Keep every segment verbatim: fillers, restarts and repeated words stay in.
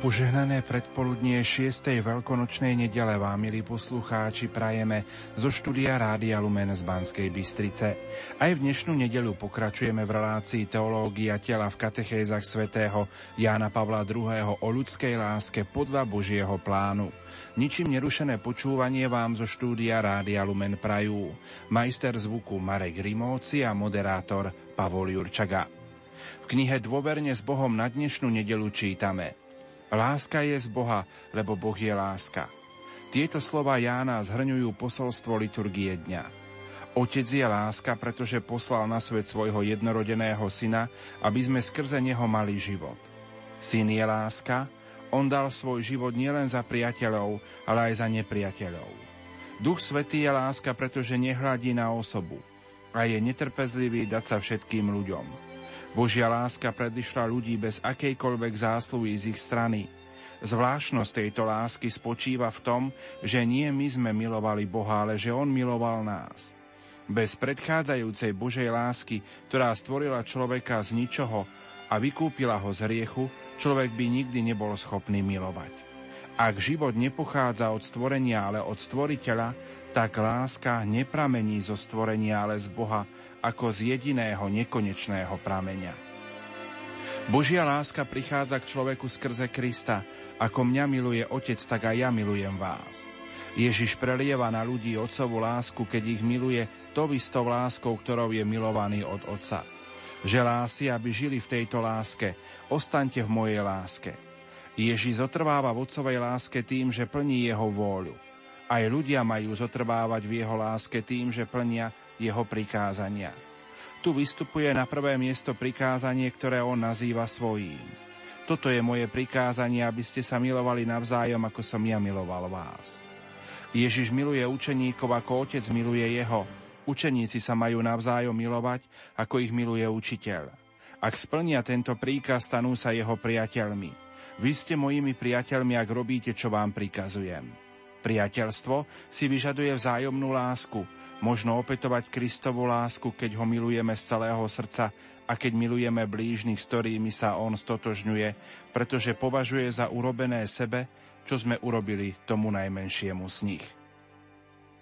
Požehnané predpoludnie šiestej veľkonočnej nedele vám, milí poslucháči, prajeme zo štúdia Rádia Lumen z Banskej Bystrice. Aj v dnešnú nedeľu pokračujeme v relácii Teológia tela v katechézach svätého Jána Pavla druhého. o ľudskej láske podľa Božieho plánu. Ničím nerušené počúvanie vám zo štúdia Rádia Lumen prajú majster zvuku Marek Rimóci a moderátor Pavol Jurčaga. V knihe Dôverne s Bohom na dnešnú nedeľu čítame: Láska je z Boha, lebo Boh je láska. Tieto slova Jána zhrňujú posolstvo liturgie dňa. Otec je láska, pretože poslal na svet svojho jednorodeného syna, aby sme skrze neho mali život. Syn je láska, on dal svoj život nielen za priateľov, ale aj za nepriateľov. Duch Svätý je láska, pretože nehľadí na osobu a je netrpezlivý dať sa všetkým ľuďom. Božia láska predišla ľudí bez akejkoľvek zásluhy z ich strany. Zvláštnosť tejto lásky spočíva v tom, že nie my sme milovali Boha, ale že On miloval nás. Bez predchádzajúcej Božej lásky, ktorá stvorila človeka z ničoho a vykúpila ho z hriechu, človek by nikdy nebol schopný milovať. Ak život nepochádza od stvorenia, ale od Stvoriteľa, tak láska nepramení zo stvorenia, ale z Boha, ako z jediného nekonečného prameňa. Božia láska prichádza k človeku skrze Krista. Ako mňa miluje Otec, tak aj ja milujem vás. Ježiš prelieva na ľudí Otcovu lásku, keď ich miluje tou istou láskou, ktorou je milovaný od Otca. Želá si, aby žili v tejto láske. Ostaňte v mojej láske. Ježiš zotrváva v Otcovej láske tým, že plní jeho vôľu. Aj ľudia majú zotrvávať v jeho láske tým, že plnia jeho prikázania. Tu vystupuje na prvé miesto prikázanie, ktoré on nazýva svojím. Toto je moje prikázanie, aby ste sa milovali navzájom, ako som ja miloval vás. Ježiš miluje učeníkov, ako Otec miluje jeho. Učeníci sa majú navzájom milovať, ako ich miluje učiteľ. Ak splnia tento príkaz, stanú sa jeho priateľmi. Vy ste mojimi priateľmi, ak robíte, čo vám prikazujem. Priateľstvo si vyžaduje vzájomnú lásku. Možno opätovať Kristovu lásku, keď ho milujeme z celého srdca a keď milujeme blížnych, s ktorými sa on stotožňuje, pretože považuje za urobené sebe, čo sme urobili tomu najmenšiemu z nich.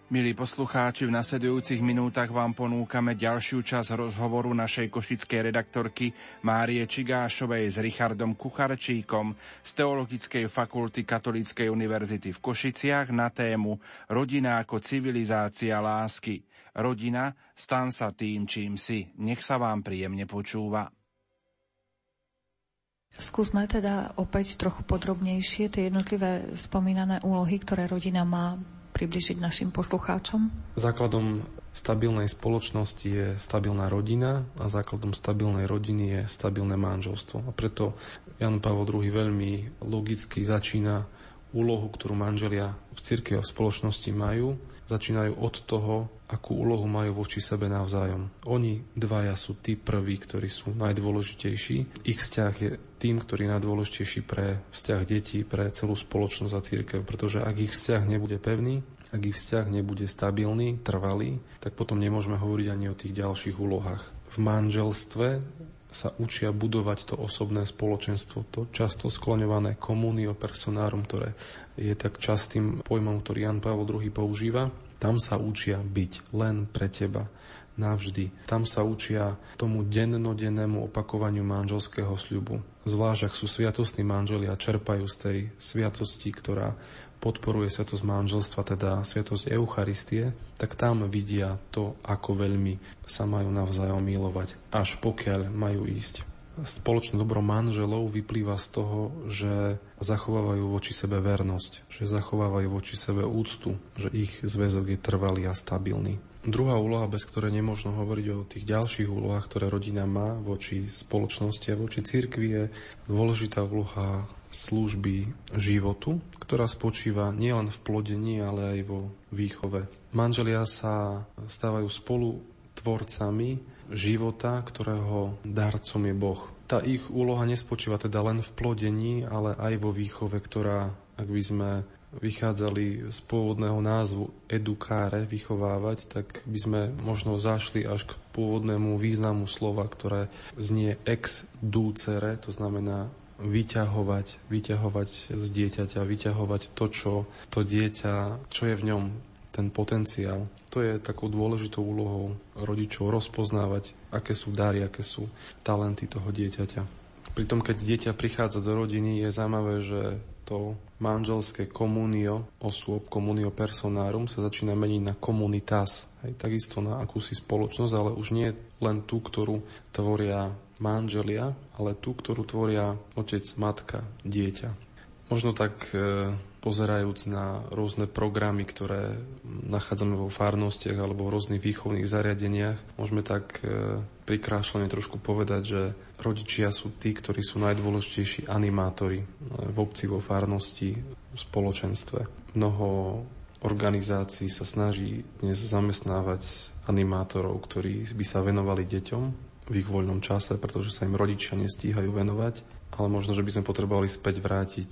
Milí poslucháči, v nasledujúcich minútach vám ponúkame ďalšiu časť rozhovoru našej košickej redaktorky Márie Čigášovej s Richardom Kucharčíkom z Teologickej fakulty Katolíckej univerzity v Košiciach na tému Rodina ako civilizácia lásky. Rodina, stan sa tým, čím si. Nech sa vám príjemne počúva. Skúsme teda opäť trochu podrobnejšie tie jednotlivé spomínané úlohy, ktoré rodina má, približiť našim poslucháčom? Základom stabilnej spoločnosti je stabilná rodina a základom stabilnej rodiny je stabilné manželstvo. A preto Ján Pavol druhý. Veľmi logicky začína úlohu, ktorú manželia v cirkvi a v spoločnosti majú. Začínajú od toho, akú úlohu majú voči sebe navzájom. Oni dvaja sú tí prví, ktorí sú najdôležitejší. Ich vzťah je tým, ktorý je najdôležitejší pre vzťah detí, pre celú spoločnosť a cirkev, pretože ak ich vzťah nebude pevný, ak ich vzťah nebude stabilný, trvalý, tak potom nemôžeme hovoriť ani o tých ďalších úlohách. V manželstve sa učia budovať to osobné spoločenstvo, to často skloňované communio personarum, ktoré je tak častým pojmom, ktorý Ján Pavol druhý. Používa. Tam sa učia byť len pre teba navždy. Tam sa učia tomu dennodennému opakovaniu manželského sľubu. Zvlášť ak sú sviatostní manželia, čerpajú z tej sviatosti, ktorá podporuje sviatosť manželstva, teda sviatosť Eucharistie, tak tam vidia to, ako veľmi sa majú navzájom milovať, až pokiaľ majú ísť. Spoločné dobro manželov vyplýva z toho, že zachovávajú voči sebe vernosť, že zachovávajú voči sebe úctu, že ich zväzok je trvalý a stabilný. Druhá úloha, bez ktorej nemôžno hovoriť o tých ďalších úlohách, ktoré rodina má voči spoločnosti a voči cirkvi, je dôležitá úloha služby životu, ktorá spočíva nielen v plodení, ale aj vo výchove. Manželia sa stávajú spolu tvorcami života, ktorého darcom je Boh. Tá ich úloha nespočíva teda len v plodení, ale aj vo výchove, ktorá, ak by sme vychádzali z pôvodného názvu edukáre, vychovávať, tak by sme možno zašli až k pôvodnému významu slova, ktoré znie ex ducere, to znamená vyťahovať, vyťahovať z dieťaťa, vyťahovať to, čo to dieťa, čo je v ňom, ten potenciál. To je takou dôležitou úlohou rodičov rozpoznávať, aké sú dary, aké sú talenty toho dieťaťa. Pritom, keď dieťa prichádza do rodiny, je zaujímavé, že to manželské komunio osôb, komunio personárum sa začína meniť na komunitas, aj takisto na akúsi spoločnosť, ale už nie len tú, ktorú tvoria manželia, ale tú, ktorú tvoria otec, matka, dieťa. Možno tak e, pozerajúc na rôzne programy, ktoré nachádzame vo farnostiach alebo v rôznych výchovných zariadeniach, môžeme tak e, prikrášlene trošku povedať, že rodičia sú tí, ktorí sú najdôležitejší animátori v obci, vo farnosti, v spoločenstve. Mnoho organizácií sa snaží dnes zamestnávať animátorov, ktorí by sa venovali deťom v ich voľnom čase, pretože sa im rodičia nestíhajú venovať. Ale možno, že by sme potrebovali späť vrátiť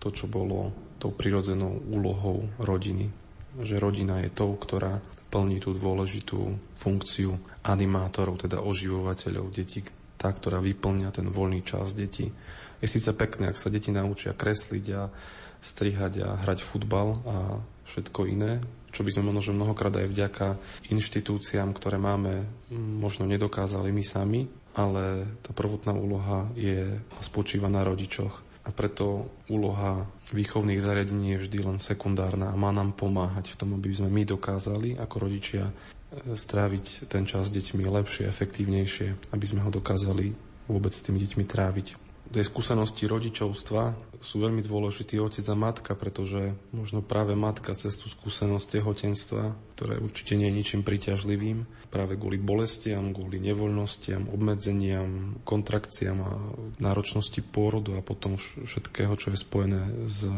to, čo bolo tou prirodzenou úlohou rodiny. Že rodina je tou, ktorá plní tú dôležitú funkciu animátorov, teda oživovateľov detí, tá, ktorá vyplňa ten voľný čas detí. Je síce pekné, ak sa deti naučia kresliť a strihať a hrať futbal a všetko iné, čo by sme možno mnohokrát aj vďaka inštitúciám, ktoré máme, možno nedokázali my sami, ale tá prvotná úloha je spočíva na rodičoch. A preto úloha výchovných zariadení je vždy len sekundárna a má nám pomáhať v tom, aby sme my dokázali ako rodičia stráviť ten čas s deťmi lepšie, efektívnejšie, aby sme ho dokázali vôbec s tými deťmi tráviť. Tej skúsenosti rodičovstva sú veľmi dôležití otec a matka, pretože možno práve matka cez tú skúsenosť tehotenstva, ktoré určite nie je ničím príťažlivým, práve kvôli bolestiam, kvôli nevoľnostiam, obmedzeniam, kontrakciám a náročnosti pôrodu a potom všetkého, čo je spojené s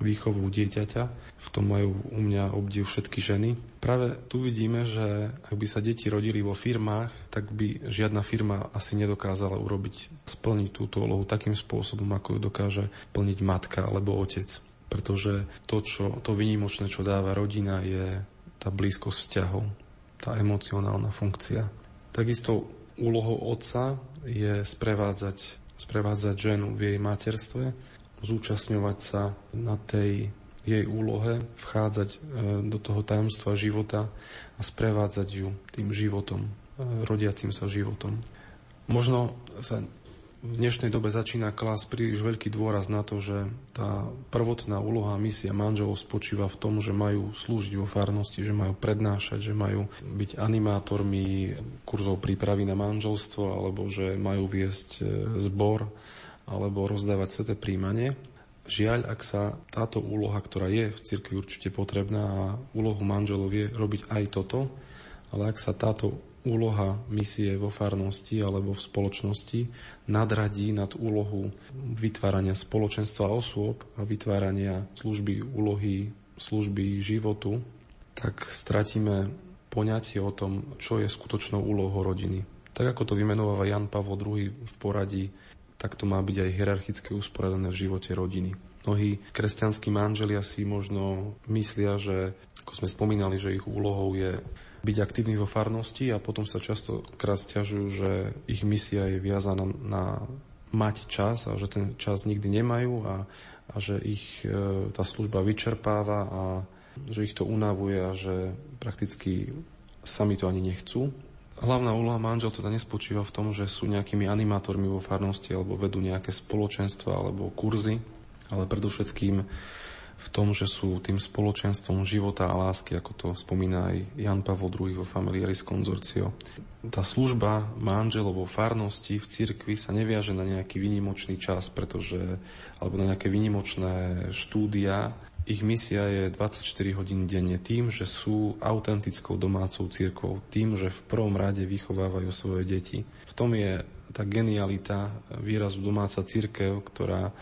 výchovou dieťaťa. V tom majú u mňa obdiv všetky ženy. Práve tu vidíme, že ak by sa deti rodili vo firmách, tak by žiadna firma asi nedokázala urobiť, splniť túto úlohu takým spôsobom, ako ju dokáže plniť matka alebo otec. Pretože to, čo, to výnimočné, čo dáva rodina, je tá blízkosť vzťahov, tá emocionálna funkcia. Takisto úlohou otca je sprevádzať, sprevádzať ženu v jej materstve, zúčastňovať sa na tej jej úlohe, vchádzať do toho tajomstva života a sprevádzať ju tým životom, rodiacím sa životom. Možno sa v dnešnej dobe začína klásť príliš veľký dôraz na to, že tá prvotná úloha a misia manželov spočíva v tom, že majú slúžiť vo farnosti, že majú prednášať, že majú byť animátormi kurzov prípravy na manželstvo alebo že majú viesť zbor alebo rozdávať sväté príjmanie. Žiaľ, ak sa táto úloha, ktorá je v cirkvi určite potrebná a úlohu manželov je robiť aj toto, ale ak sa táto úloha misie vo farnosti alebo v spoločnosti nadradí nad úlohu vytvárania spoločenstva osôb a vytvárania služby, úlohy, služby životu, tak stratíme poňatie o tom, čo je skutočnou úlohou rodiny. Tak ako to vymenováva Ján Pavol druhý v poradí, tak to má byť aj hierarchicky usporiadané v živote rodiny. Mnohí kresťanskí manželia si možno myslia, že, ako sme spomínali, že ich úlohou je byť aktívni vo farnosti a potom sa častokrát sťažujú, že ich misia je viazaná na mať čas a že ten čas nikdy nemajú a, a že ich e, tá služba vyčerpáva a že ich to unavuje a že prakticky sami to ani nechcú. Hlavná úloha manželov teda nespočíva v tom, že sú nejakými animátormi vo farnosti alebo vedú nejaké spoločenstva alebo kurzy, ale predovšetkým v tom, že sú tým spoločenstvom života a lásky, ako to spomína aj Ján Pavol druhý vo Familiaris Consortio. Tá služba manželov vo farnosti v cirkvi sa neviaže na nejaký výnimočný čas, pretože alebo na nejaké výnimočné štúdia. Ich misia je dvadsaťštyri hodín denne tým, že sú autentickou domácou cirkvou, tým, že v prvom rade vychovávajú svoje deti. V tom je tá genialita výrazu domáca cirkev, ktorá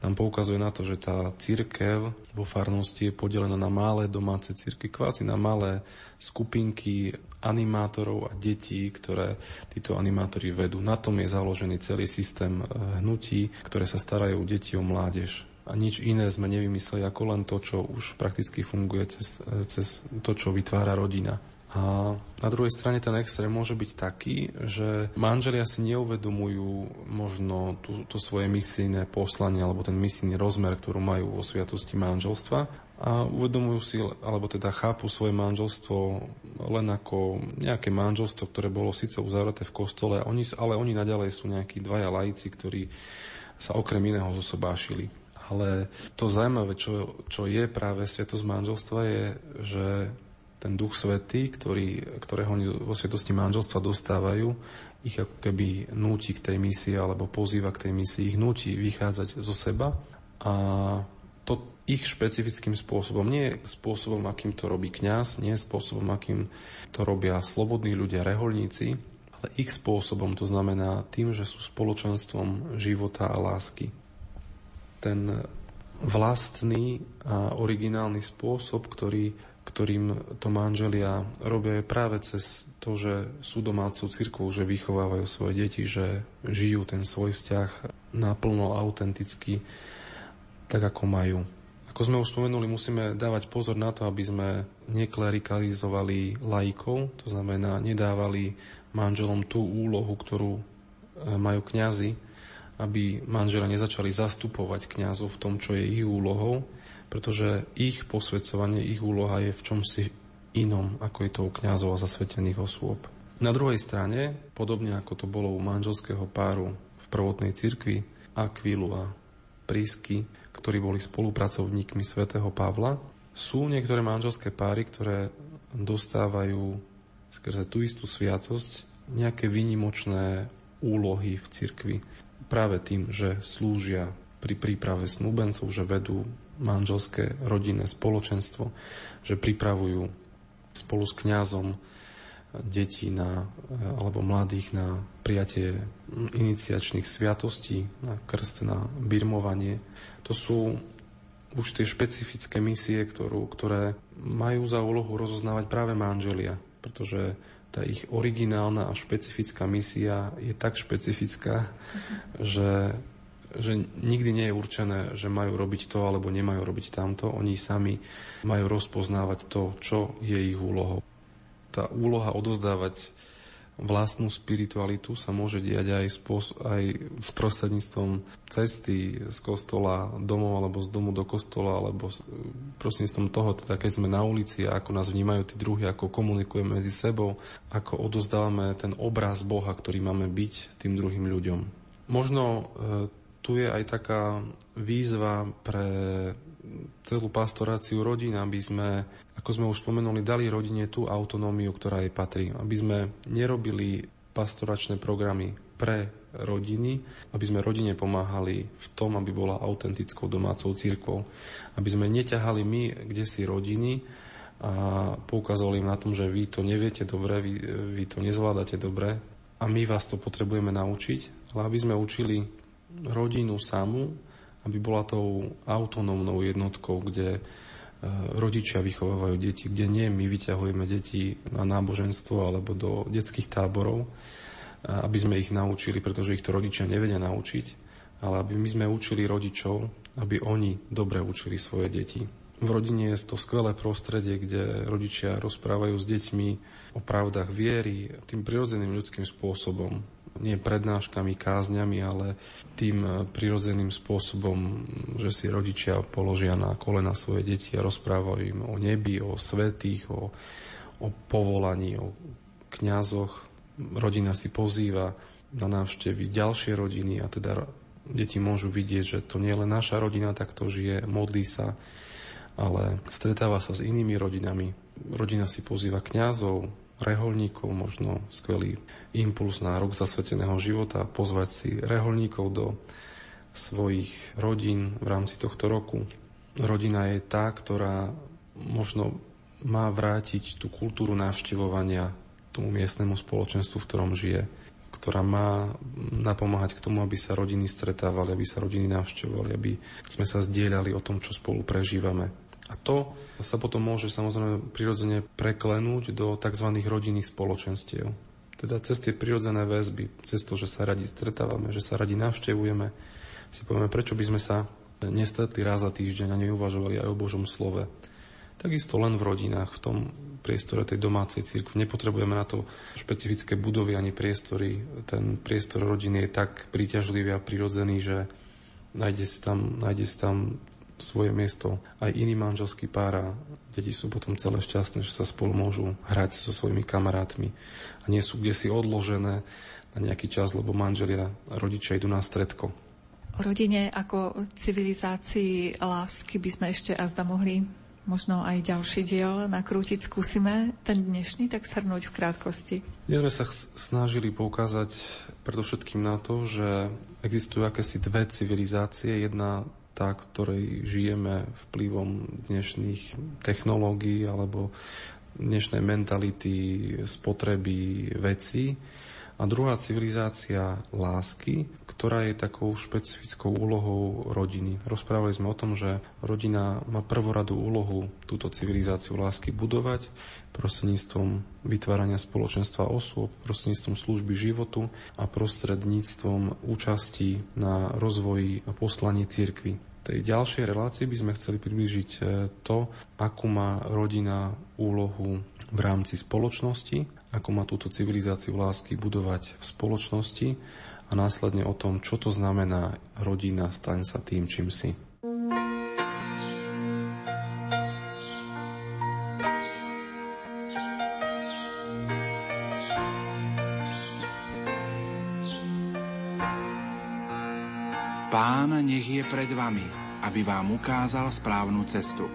nám poukazuje na to, že tá cirkev vo farnosti je podelená na malé domáce cirkvi, kváci na malé skupinky animátorov a detí, ktoré títo animátori vedú. Na tom je založený celý systém hnutí, ktoré sa starajú o deti, o mládež. A nič iné sme nevymysleli, ako len to, čo už prakticky funguje cez, cez to, čo vytvára rodina. A A na druhej strane ten extrém môže byť taký, že manželia si neuvedomujú možno tú, to svoje misijné poslanie alebo ten misijný rozmer, ktorú majú vo sviatosti manželstva, a uvedomujú si, alebo teda chápu svoje manželstvo len ako nejaké manželstvo, ktoré bolo síce uzavreté v kostole, oni, ale oni naďalej sú nejakí dvaja laici, ktorí sa okrem iného zosobášili. Ale to zaujímavé, čo, čo je práve sviatosť manželstva, je, že ten Duch Svätý, ktorý, ktorého oni vo sviatosti manželstva dostávajú, ich ako keby núti k tej misii, alebo pozýva k tej misii, ich núti vychádzať zo seba, a to ich špecifickým spôsobom. Nie spôsobom, akým to robí kňaz, nie spôsobom, akým to robia slobodní ľudia, reholníci, ale ich spôsobom, to znamená tým, že sú spoločenstvom života a lásky. Ten vlastný a originálny spôsob, ktorý, ktorým to manželia robia, je práve cez to, že sú domácou cirkvou, že vychovávajú svoje deti, že žijú ten svoj vzťah naplno, autenticky, tak ako majú. Ako sme už spomenuli, musíme dávať pozor na to, aby sme neklerikalizovali laikov, to znamená nedávali manželom tú úlohu, ktorú majú kňazi, aby manželia nezačali zastupovať kňazov v tom, čo je ich úlohou, pretože ich posväcovanie, ich úloha je v čomsi inom, ako je to u kňazov a zasvetených osôb. Na druhej strane, podobne ako to bolo u manželského páru v prvotnej cirkvi, Akvílu a Prísky, ktorí boli spolupracovníkmi svätého Pavla, sú niektoré manželské páry, ktoré dostávajú skrze tú istú sviatosť nejaké výnimočné úlohy v cirkvi. Práve tým, že slúžia pri príprave snúbencov, že vedú manželské rodinné spoločenstvo, že pripravujú spolu s kňazom detí na, alebo mladých na prijatie iniciačných sviatostí, na krst, na birmovanie. To sú už tie špecifické misie, ktorú, ktoré majú za úlohu rozoznávať práve manželia, pretože tá ich originálna a špecifická misia je tak špecifická, že, že nikdy nie je určené, že majú robiť to alebo nemajú robiť tamto. Oni sami majú rozpoznávať to, čo je ich úlohou. Tá úloha odovzdávať vlastnú spiritualitu sa môže diať aj, spôso- aj prostredníctvom cesty z kostola domov, alebo z domu do kostola, alebo prostredníctvom toho, teda keď sme na ulici, ako nás vnímajú tí druhí, ako komunikujeme medzi sebou, ako odovzdávame ten obraz Boha, ktorý máme byť tým druhým ľuďom. Možno e, tu je aj taká výzva pre celú pastoráciu rodín, aby sme, ako sme už spomenuli, dali rodine tú autonómiu, ktorá jej patrí. Aby sme nerobili pastoračné programy pre rodiny, aby sme rodine pomáhali v tom, aby bola autentickou domácou cirkvou. Aby sme neťahali my kdesi rodiny a poukazovali im na tom, že vy to neviete dobre, vy, vy to nezvládate dobre a my vás to potrebujeme naučiť, ale aby sme učili rodinu samú, aby bola tou autonómnou jednotkou, kde rodičia vychovávajú deti, kde nie my vyťahujeme deti na náboženstvo alebo do detských táborov, aby sme ich naučili, pretože ich to rodičia nevedia naučiť, ale aby my sme učili rodičov, aby oni dobre učili svoje deti. V rodine je to skvelé prostredie, kde rodičia rozprávajú s deťmi o pravdách viery tým prirodzeným ľudským spôsobom. Nie prednáškami, kázňami, ale tým prirodzeným spôsobom, že si rodičia položia na kolena svoje deti a rozprávajú im o nebi, o svätých, o, o povolaní, o kňazoch. Rodina si pozýva na návštevy ďalšie rodiny a teda deti môžu vidieť, že to nie je len naša rodina, tak to žije, modlí sa, ale stretáva sa s inými rodinami. Rodina si pozýva kňazov, reholníkov, možno skvelý impuls na rok zasveteného života, pozvať si reholníkov do svojich rodín v rámci tohto roku. Rodina je tá, ktorá možno má vrátiť tú kultúru navštevovania tomu miestnemu spoločenstvu, v ktorom žije, ktorá má napomáhať k tomu, aby sa rodiny stretávali, aby sa rodiny navštevovali, aby sme sa zdieľali o tom, čo spolu prežívame. A to sa potom môže samozrejme prirodzene preklenúť do tzv. Rodinných spoločenstiev. Teda cez tie prirodzené väzby, cez to, že sa radi stretávame, že sa radi navštevujeme, si povieme, prečo by sme sa nestretli raz za týždeň a neuvažovali aj o Božom slove. takisto len v rodinách, v tom priestore tej domácej cirkvi. Nepotrebujeme na to špecifické budovy ani priestory. Ten priestor rodiny je tak príťažlivý a prirodzený, že nájde si tam, nájde si tam svoje miesto. Aj iný manželský pár a deti sú potom celé šťastné, že sa spolu môžu hrať so svojimi kamarátmi. A nie sú kdesi odložené na nejaký čas, lebo manželia a rodičia idú na stredko. O rodine ako civilizácii lásky by sme ešte azda mohli možno aj ďalší diel nakrútiť, skúsime ten dnešný tak shrnúť v krátkosti. Dnes sme sa snažili poukázať predovšetkým na to, že existujú akési dve civilizácie. Jedna tá, ktorej žijeme vplyvom dnešných technológií alebo dnešnej mentality, spotreby vecí. A druhá civilizácia lásky, ktorá je takou špecifickou úlohou rodiny. Rozprávali sme o tom, že rodina má prvoradú úlohu túto civilizáciu lásky budovať prostredníctvom vytvárania spoločenstva osôb, prostredníctvom služby životu a prostredníctvom účasti na rozvoji a poslaní cirkvi. Tej ďalšej relácii by sme chceli priblížiť to, akú má rodina úlohu v rámci spoločnosti, ako má túto civilizáciu lásky budovať v spoločnosti a následne o tom, čo to znamená rodina, staň sa tým, čím si. Pán nech je pred vami, aby vám ukázal správnu cestu.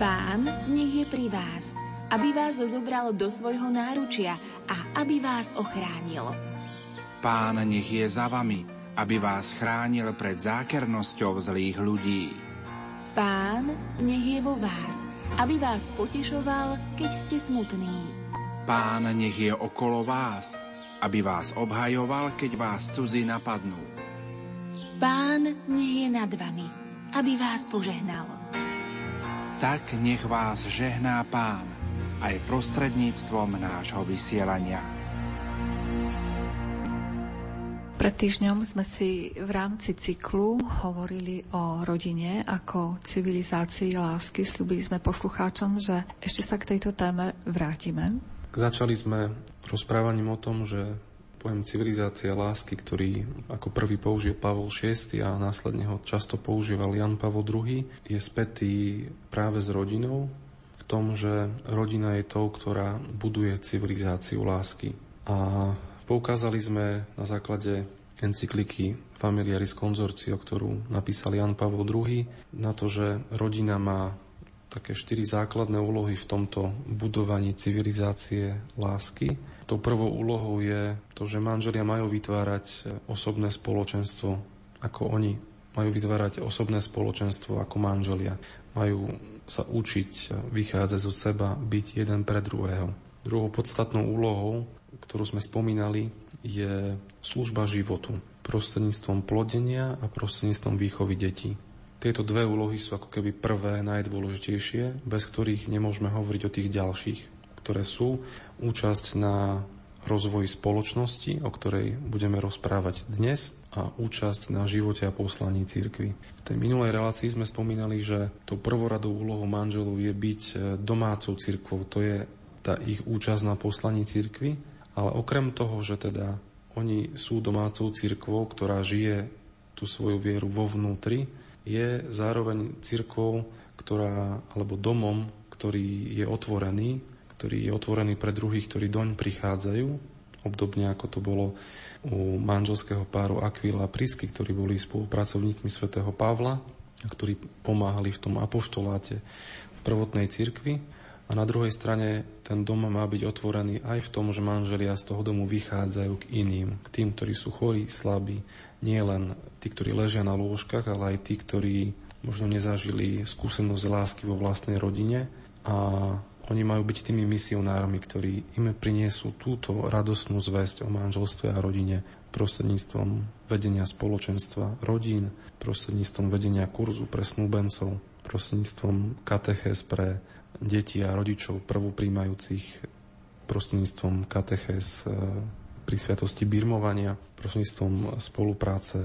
Pán nech je pri vás, aby vás zobral do svojho náručia a aby vás ochránil. Pán nech je za vami, aby vás chránil pred zákernosťou zlých ľudí. Pán nech je vo vás, aby vás potešoval, keď ste smutní. Pán nech je okolo vás, aby vás obhajoval, keď vás cudzí napadnú. Pán nech je nad vami, aby vás požehnal. Tak nech vás žehná Pán aj prostredníctvom nášho vysielania. Pred týždňom sme si v rámci cyklu hovorili o rodine ako civilizácii lásky. Sľubili sme poslucháčom, že ešte sa k tejto téme vrátime. Začali sme rozprávaním o tom, že pojem civilizácia lásky, ktorý ako prvý použil Pavol šiesty a následne ho často používal Ján Pavol druhý, je spätý práve s rodinou, v tom, že rodina je tou, ktorá buduje civilizáciu lásky. A poukázali sme na základe encykliky Familiaris Consortio, ktorú napísal Ján Pavol druhý, na to, že rodina má také štyri základné úlohy v tomto budovaní civilizácie lásky. Tou prvou úlohou je to, že manželia majú vytvárať osobné spoločenstvo, ako oni majú vytvárať osobné spoločenstvo ako manželia. Majú sa učiť vychádzať od seba, byť jeden pre druhého. Druhou podstatnou úlohou, ktorú sme spomínali, je služba životu prostredníctvom plodenia a prostredníctvom výchovy detí. Tieto dve úlohy sú ako keby prvé, najdôležitejšie, bez ktorých nemôžeme hovoriť o tých ďalších, ktoré sú účasť na rozvoji spoločnosti, o ktorej budeme rozprávať dnes, a účasť na živote a poslaní cirkvi. V tej minulej relácii sme spomínali, že tou prvoradou úlohou manželov je byť domácou cirkvou, to je tá ich účasť na poslaní cirkvi, ale okrem toho, že teda oni sú domácou cirkvou, ktorá žije tú svoju vieru vo vnútri, je zároveň cirkvou, ktorá, alebo domom, ktorý je otvorený, ktorý je otvorený pre druhých, ktorí doň prichádzajú, obdobne ako to bolo u manželského páru Akvíla a Prísky, ktorí boli spolupracovníkmi svätého Pavla, ktorí pomáhali v tom apoštoláte v prvotnej cirkvi. A na druhej strane ten dom má byť otvorený aj v tom, že manželia z toho domu vychádzajú k iným, k tým, ktorí sú chorí, slabí, nie len tí, ktorí ležia na lôžkach, ale aj tí, ktorí možno nezažili skúsenosť lásky vo vlastnej rodine, a oni majú byť tými misionármi, ktorí im priniesú túto radosnú zväzť o manželstve a rodine prostredníctvom vedenia spoločenstva rodín, prostredníctvom vedenia kurzu pre snúbencov, prostredníctvom katechéz pre deti a rodičov prvopríjmajúcich, prostredníctvom katechéz pri sviatosti birmovania, prostredníctvom spolupráce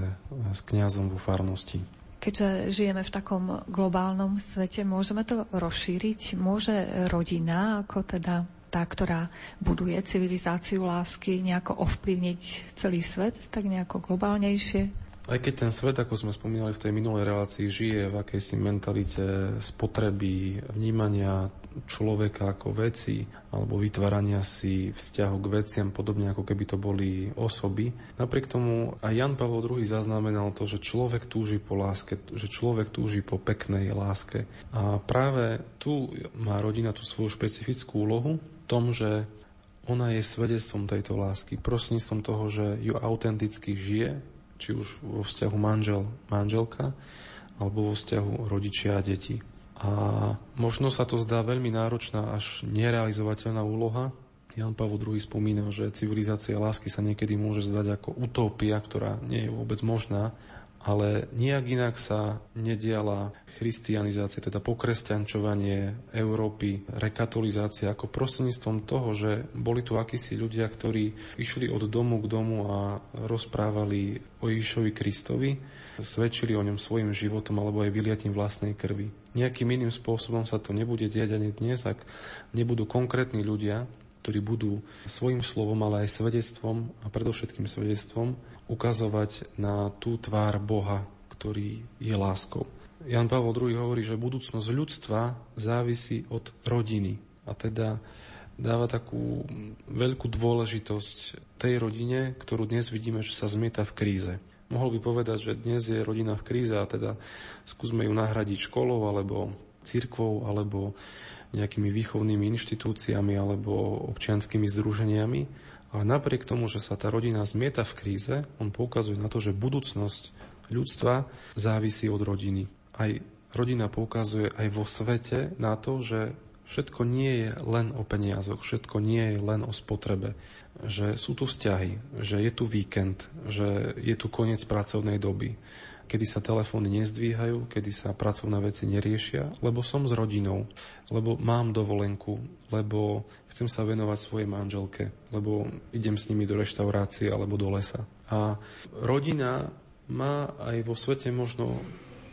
s kňazom vo farnosti. Keďže žijeme v takom globálnom svete, môžeme to rozšíriť? Môže rodina, ako teda tá, ktorá buduje civilizáciu lásky, nejako ovplyvniť celý svet, tak nejako globálnejšie? Aj keď ten svet, ako sme spomínali v tej minulej relácii, žije v akejsi mentalite spotreby, vnímania človeka ako veci alebo vytvárania si vzťahu k veciam, podobne ako keby to boli osoby. Napriek tomu aj Ján Pavol druhý zaznamenal to, že človek túži po láske, že človek túži po peknej láske. A práve tu má rodina tú svoju špecifickú úlohu v tom, že ona je svedectvom tejto lásky, prostredníctvom toho, že ju autenticky žije, či už vo vzťahu manžel, manželka, alebo vo vzťahu rodičia a deti. A možno sa to zdá veľmi náročná až nerealizovateľná úloha. Ján Pavol druhý spomínal, že civilizácia lásky sa niekedy môže zdať ako utopia, ktorá nie je vôbec možná, ale nijak inak sa nediala christianizácia, teda pokresťančovanie Európy, rekatolizácia, ako prostredníctvom toho, že boli tu akísi ľudia, ktorí išli od domu k domu a rozprávali o Ježišovi Kristovi, svedčili o ňom svojim životom alebo aj vyliatím vlastnej krvi. Nejakým iným spôsobom sa to nebude diať ani dnes, ak nebudú konkrétni ľudia, ktorí budú svojim slovom, ale aj svedectvom a predovšetkým svedectvom ukazovať na tú tvár Boha, ktorý je láskou. Ján Pavol druhý hovorí, že budúcnosť ľudstva závisí od rodiny, a teda dáva takú veľkú dôležitosť tej rodine, ktorú dnes vidíme, že sa zmieta v kríze. Mohol by povedať, že dnes je rodina v kríze a teda skúsme ju nahradiť školou alebo cirkvou alebo nejakými výchovnými inštitúciami alebo občianskými združeniami, ale napriek tomu, že sa tá rodina zmieta v kríze, on poukazuje na to, že budúcnosť ľudstva závisí od rodiny. Aj rodina poukazuje aj vo svete na to, že všetko nie je len o peniazoch, všetko nie je len o spotrebe, že sú tu vzťahy, že je tu víkend, že je tu koniec pracovnej doby, kedy sa telefóny nezdvíhajú, kedy sa pracovné veci neriešia, lebo som s rodinou, lebo mám dovolenku, lebo chcem sa venovať svojej manželke, lebo idem s nimi do reštaurácie alebo do lesa. A rodina má aj vo svete možno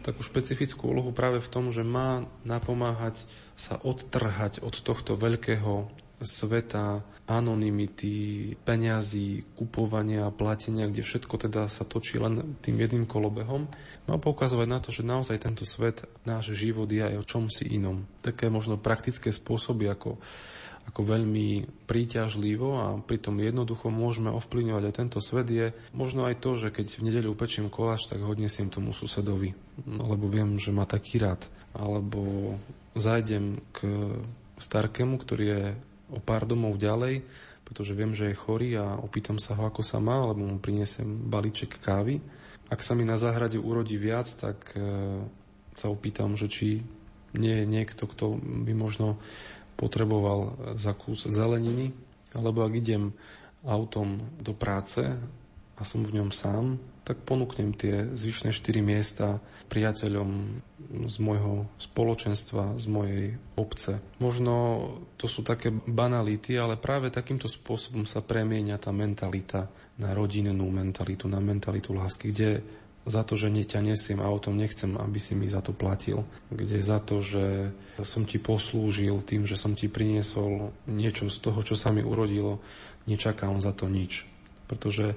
takú špecifickú úlohu práve v tom, že má napomáhať sa odtrhať od tohto veľkého sveta anonymity, peňazí, kupovania, platenia, kde všetko teda sa točí len tým jedným kolobehom. Má poukazovať na to, že naozaj tento svet, náš život je aj o čomsi inom. Také možno praktické spôsoby, ako, ako veľmi príťažlivo a pritom jednoducho môžeme ovplyvňovať aj tento svet, je možno aj to, že keď v nedeľu pečiem koláč, tak ho odnesiem tomu susedovi, lebo viem, že má taký rád. Alebo zájdem k starkému, ktorý je o pár domov ďalej, pretože viem, že je chorý a opýtam sa ho, ako sa má, alebo mu prinesem balíček kávy. Ak sa mi na záhrade urodí viac, tak sa opýtam, že či nie je niekto, kto by možno potreboval za kus zeleniny, alebo ak idem autom do práce a som v ňom sám, tak ponúknem tie zvyšné štyri miesta priateľom z môjho spoločenstva, z mojej obce. Možno to sú také banality, ale práve takýmto spôsobom sa premieňa tá mentalita na rodinnú mentalitu, na mentalitu lásky, kde za to, že ťa nesiem autom, nechcem, aby si mi za to platil, kde za to, že som ti poslúžil tým, že som ti priniesol niečo z toho, čo sa mi urodilo, nečakám za to nič, pretože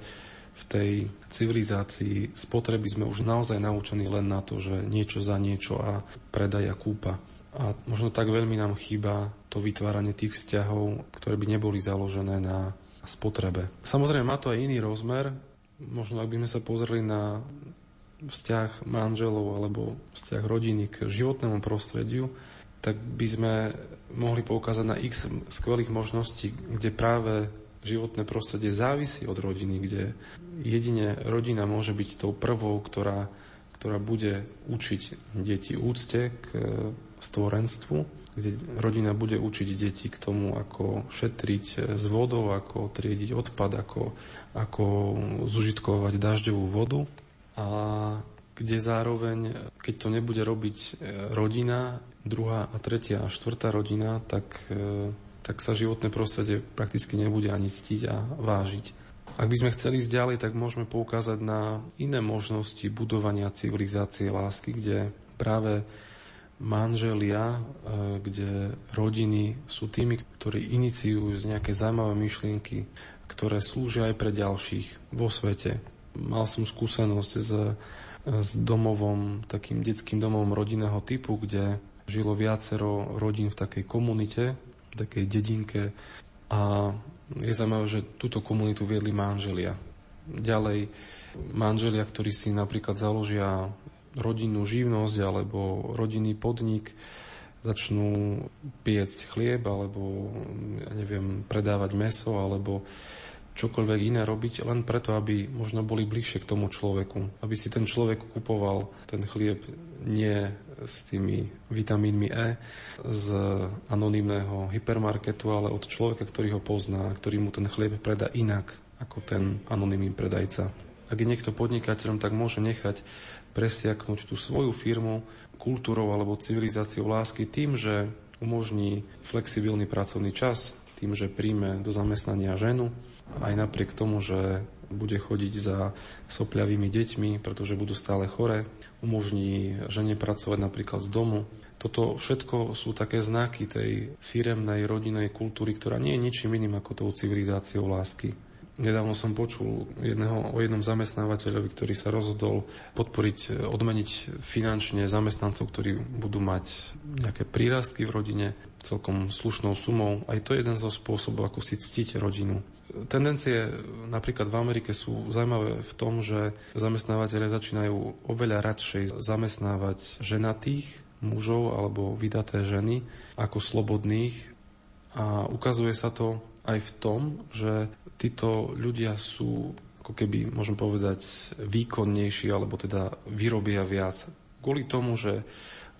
v tej civilizácii spotreby sme už naozaj naučení len na to, že niečo za niečo a predaj a kúpa. A možno tak veľmi nám chýba to vytváranie tých vzťahov, ktoré by neboli založené na spotrebe. Samozrejme má to aj iný rozmer. Možno ak by sme sa pozreli na vzťah manželov alebo vzťah rodiny k životnému prostrediu, tak by sme mohli poukázať na x skvelých možností, kde práve životné prostredie závisí od rodiny, kde jedine rodina môže byť tou prvou, ktorá, ktorá bude učiť deti úcte k stvorenstvu, kde rodina bude učiť deti k tomu, ako šetriť s vodou, ako triediť odpad, ako, ako zužitkovať dažďovú vodu, a kde zároveň, keď to nebude robiť rodina, druhá a tretia a štvrtá rodina, tak tak sa životné prostredie prakticky nebude ani ctiť a vážiť. Ak by sme chceli ísť ďalej, tak môžeme poukázať na iné možnosti budovania civilizácie lásky, kde práve manželia, kde rodiny sú tými, ktorí iniciujú z nejaké zaujímavé myšlienky, ktoré slúžia aj pre ďalších vo svete. Mal som skúsenosť s, s domovom, takým detským domovom rodinného typu, kde žilo viacero rodín v takej komunite, v takej dedinke, a je zaujímavé, že túto komunitu viedli manželia. Ďalej manželia, ktorí si napríklad založia rodinnú živnosť alebo rodinný podnik, začnú piecť chlieb alebo ja neviem, predávať mäso alebo čokoľvek iné robiť len preto, aby možno boli bližšie k tomu človeku. Aby si ten človek kupoval ten chlieb nie s tými vitamínmi E z anonymného hypermarketu, ale od človeka, ktorý ho pozná, ktorý mu ten chlieb predá inak ako ten anonymný predajca. Ak je niekto podnikateľom, tak môže nechať presiaknúť tú svoju firmu kultúrou alebo civilizáciou lásky tým, že umožní flexibilný pracovný čas, tým, že príjme do zamestnania ženu, aj napriek tomu, že bude chodiť za sopľavými deťmi, pretože budú stále choré, umožní žene pracovať napríklad z domu. Toto všetko sú také znaky tej firemnej, rodinej kultúry, ktorá nie je ničím iným ako tou civilizáciou lásky. Nedávno som počul jedného, o jednom zamestnávateľovi, ktorý sa rozhodol podporiť, odmeniť finančne zamestnancov, ktorí budú mať nejaké prírastky v rodine, celkom slušnou sumou. Aj to je jeden zo spôsobov, ako si ctiť rodinu. Tendencie napríklad v Amerike sú zaujímavé v tom, že zamestnávateľe začínajú oveľa radšej zamestnávať ženatých mužov alebo vydaté ženy ako slobodných, a ukazuje sa to aj v tom, že títo ľudia sú, ako keby, môžem povedať, výkonnejší, alebo teda vyrobia viac. Kvôli tomu, že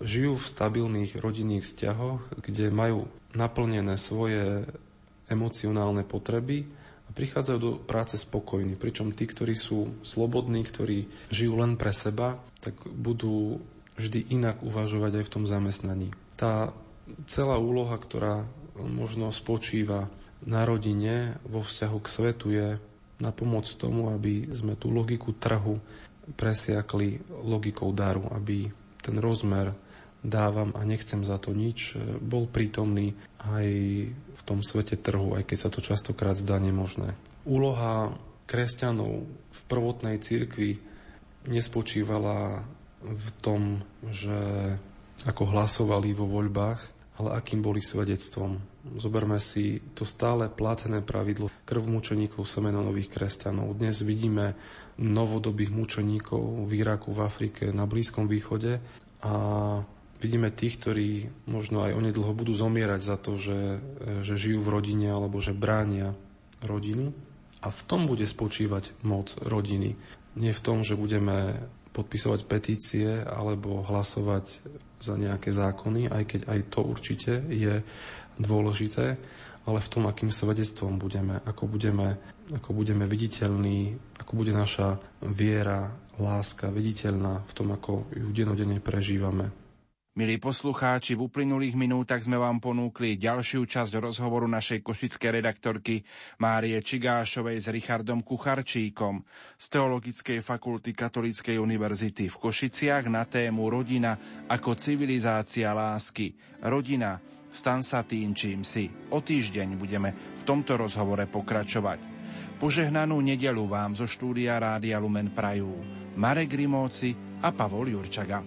žijú v stabilných rodinných vzťahoch, kde majú naplnené svoje emocionálne potreby a prichádzajú do práce spokojní. Pričom tí, ktorí sú slobodní, ktorí žijú len pre seba, tak budú vždy inak uvažovať aj v tom zamestnaní. Tá celá úloha, ktorá možno spočíva na rodine, vo vzťahu k svetu, je na pomoc tomu, aby sme tú logiku trhu presiakli logikou daru, aby ten rozmer dávam a nechcem za to nič bol prítomný aj v tom svete trhu, aj keď sa to častokrát zdá nemožné. Úloha kresťanov v prvotnej cirkvi nespočívala v tom, že ako hlasovali vo voľbách, ale akým boli svedectvom. Zoberme si to stále platné pravidlo krv mučeníkov, semeno nových kresťanov. Dnes vidíme novodobých mučeníkov v Iraku, v Afrike, na Blízkom východe, a vidíme tých, ktorí možno aj onedlho budú zomierať za to, že, že žijú v rodine alebo že bránia rodinu. A v tom bude spočívať moc rodiny. Nie v tom, že budeme podpisovať petície alebo hlasovať za nejaké zákony, aj keď aj to určite je dôležité, ale v tom, akým svedectvom budeme, ako budeme, ako budeme viditeľní, ako bude naša viera, láska viditeľná v tom, ako ju denodenne prežívame. Milí poslucháči, v uplynulých minútach sme vám ponúkli ďalšiu časť rozhovoru našej košickej redaktorky Márie Čigášovej s Richardom Kucharčíkom z Teologickej fakulty Katolíckej univerzity v Košiciach na tému Rodina ako civilizácia lásky. Rodina, stan sa tým, čím si. O týždeň budeme v tomto rozhovore pokračovať. Požehnanú nedeľu vám zo štúdia Rádia Lumen prajú Marek Rimóci a Pavol Jurčaga.